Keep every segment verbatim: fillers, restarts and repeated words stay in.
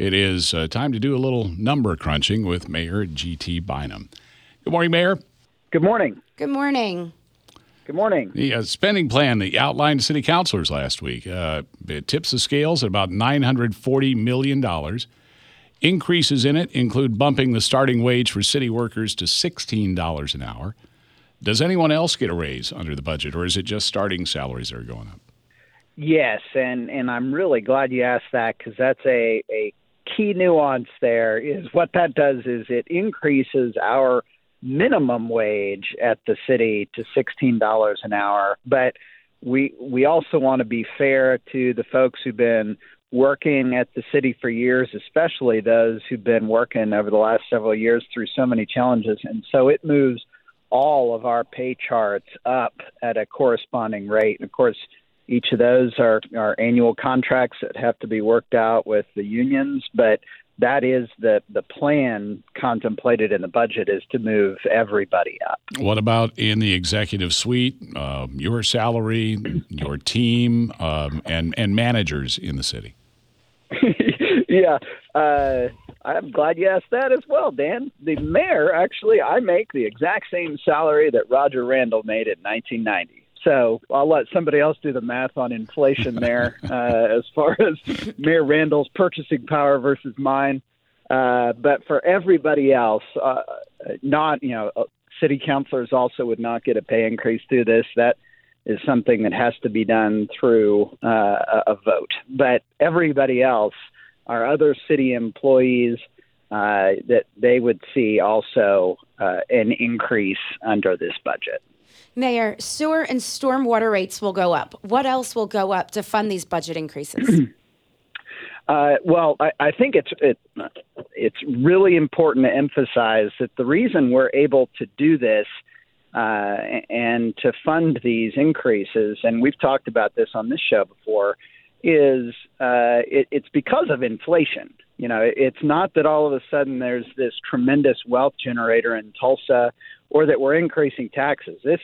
It is uh, time to do a little number crunching with Mayor G T. Bynum. Good morning, Mayor. Good morning. Good morning. Good morning. The uh, spending plan that outlined city councilors last week uh, it tips the scales at about nine hundred forty million dollars. Increases in it include bumping the starting wage for city workers to sixteen dollars an hour. Does anyone else get a raise under the budget, or is it just starting salaries that are going up? Yes, and, and I'm really glad you asked that, because that's a, a key nuance there. Is what that does is it increases our minimum wage at the city to sixteen dollars an hour. But we we also want to be fair to the folks who've been working at the city for years, especially those who've been working over the last several years through so many challenges. And so it moves all of our pay charts up at a corresponding rate. And of course, each of those are, are annual contracts that have to be worked out with the unions, but that is the, the plan contemplated in the budget, is to move everybody up. What about in the executive suite, um, your salary, your team, um, and, and managers in the city? Yeah, uh, I'm glad you asked that as well, Dan. The mayor, actually, I make the exact same salary that Roger Randall made in nineteen ninety. So I'll let somebody else do the math on inflation there uh, as far as Mayor Randall's purchasing power versus mine. Uh, but for everybody else, uh, not, you know, city councilors also would not get a pay increase through this. That is something that has to be done through uh, a vote. But everybody else, our other city employees, uh, that they would see also uh, an increase under this budget. Mayor, sewer and stormwater rates will go up. What else will go up to fund these budget increases? uh, well, I, I think it's it, it's really important to emphasize that the reason we're able to do this uh, and to fund these increases, and we've talked about this on this show before, is uh, it, it's because of inflation. You know, it, it's not that all of a sudden there's this tremendous wealth generator in Tulsa, or that we're increasing taxes. This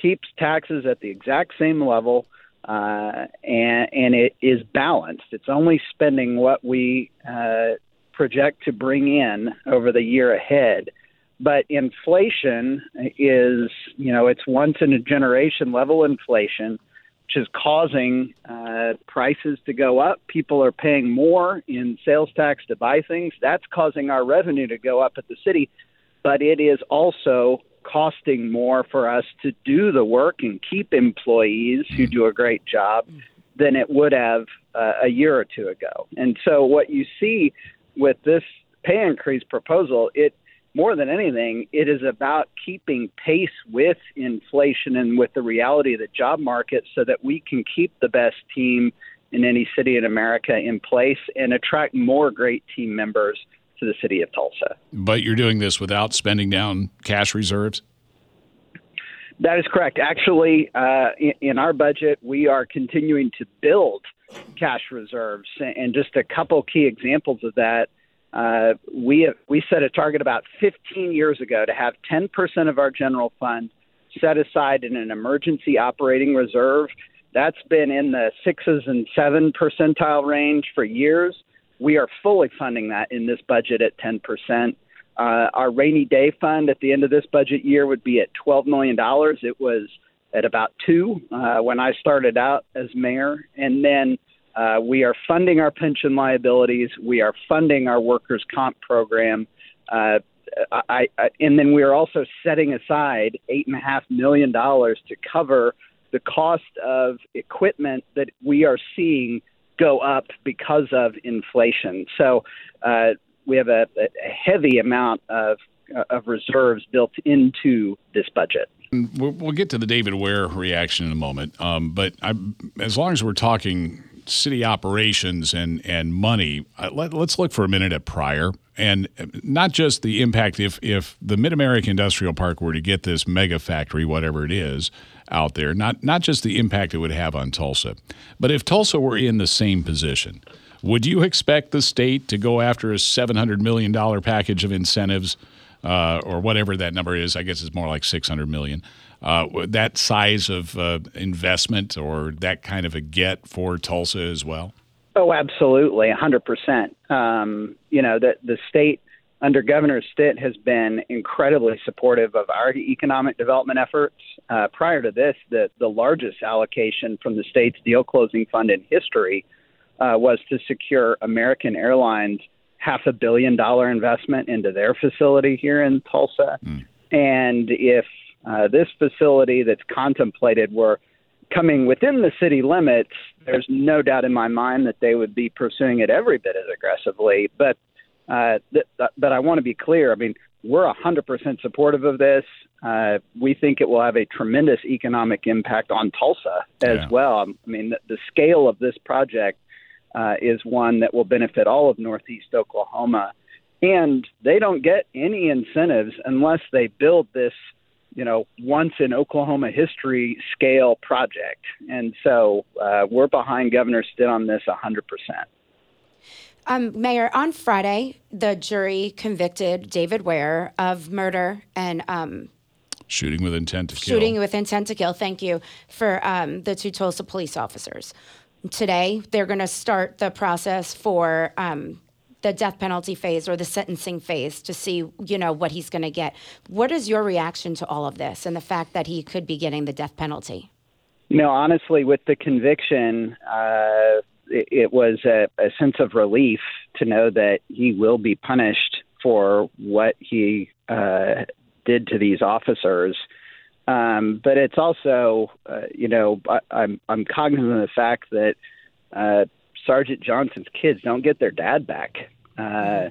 keeps taxes at the exact same level, uh, and, and it is balanced. It's only spending what we uh, project to bring in over the year ahead. But inflation is, you know, it's once in a generation level inflation, which is causing uh, prices to go up. People are paying more in sales tax to buy things. That's causing our revenue to go up at the city. But it is also costing more for us to do the work and keep employees who do a great job than it would have uh, a year or two ago. And so what you see with this pay increase proposal, it more than anything, it is about keeping pace with inflation and with the reality of the job market, so that we can keep the best team in any city in America in place and attract more great team members to the city of Tulsa. But you're doing this without spending down cash reserves? That is correct. Actually, uh, in, in our budget, we are continuing to build cash reserves. And just a couple key examples of that, uh, we have, we set a target about fifteen years ago to have ten percent of our general fund set aside in an emergency operating reserve. That's been in the sixes and seven percentile range for years. We are fully funding that in this budget at ten percent. Uh, our rainy day fund at the end of this budget year would be at twelve million dollars. It was at about two uh, when I started out as mayor. And then uh, we are funding our pension liabilities. We are funding our workers' comp program. Uh, I, I, and then we are also setting aside eight point five million dollars to cover the cost of equipment that we are seeing go up because of inflation. So uh, we have a, a heavy amount of of reserves built into this budget. We'll, we'll get to the David Ware reaction in a moment, um, but I, as long as we're talking city operations and, and money, uh, let, let's look for a minute at Pryor, and not just the impact if, if the Mid-American Industrial Park were to get this mega factory, whatever it is, out there, not not just the impact it would have on Tulsa, but if Tulsa were in the same position, would you expect the state to go after a seven hundred million dollars package of incentives uh, or whatever that number is? I guess it's more like six hundred million dollars. Uh, that size of uh, investment or that kind of a get for Tulsa as well? Oh, absolutely. one hundred percent. Um, you know, the, the state under Governor Stitt has been incredibly supportive of our economic development efforts. Uh, prior to this, the, the largest allocation from the state's deal closing fund in history uh, was to secure American Airlines half a billion dollar investment into their facility here in Tulsa. Mm. And if uh, this facility that's contemplated were coming within the city limits, there's no doubt in my mind that they would be pursuing it every bit as aggressively. But uh, th- th- but I want to be clear. I mean, we're one hundred percent supportive of this. Uh, we think it will have a tremendous economic impact on Tulsa as yeah. well. I mean, the, the scale of this project uh, is one that will benefit all of Northeast Oklahoma. And they don't get any incentives unless they build this, you know, once in Oklahoma history scale project. And so uh, we're behind Governor Stitt on this one hundred percent. Um, Mayor, on Friday, the jury convicted David Ware of murder and um, shooting with intent to kill. Shooting with intent to kill. Thank you for um, the two Tulsa police officers. Today, they're going to start the process for um, the death penalty phase or the sentencing phase to see, you know, what he's going to get. What is your reaction to all of this and the fact that he could be getting the death penalty? You know, honestly, with the conviction, uh, it was a, a sense of relief to know that he will be punished for what he uh, did to these officers. Um, but it's also, uh, you know, I, I'm, I'm cognizant of the fact that uh, Sergeant Johnson's kids don't get their dad back. Uh,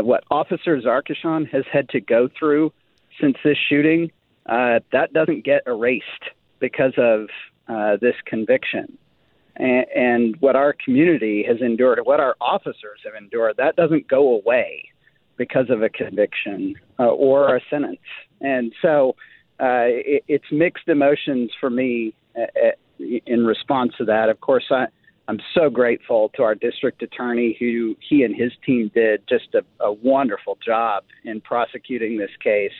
what Officer Zarkashan has had to go through since this shooting, uh, that doesn't get erased because of uh, this conviction. And what our community has endured, what our officers have endured, that doesn't go away because of a conviction uh, or a sentence. And so uh, it, it's mixed emotions for me uh, in response to that. Of course, I, I'm so grateful to our district attorney, who he and his team did just a, a wonderful job in prosecuting this case.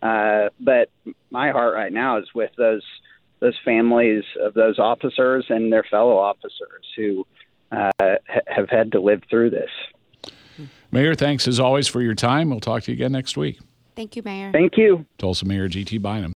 Uh, but my heart right now is with those those families of those officers and their fellow officers who uh, ha- have had to live through this. Mayor, thanks as always for your time. We'll talk to you again next week. Thank you, Mayor. Thank you. Tulsa Mayor G T Bynum.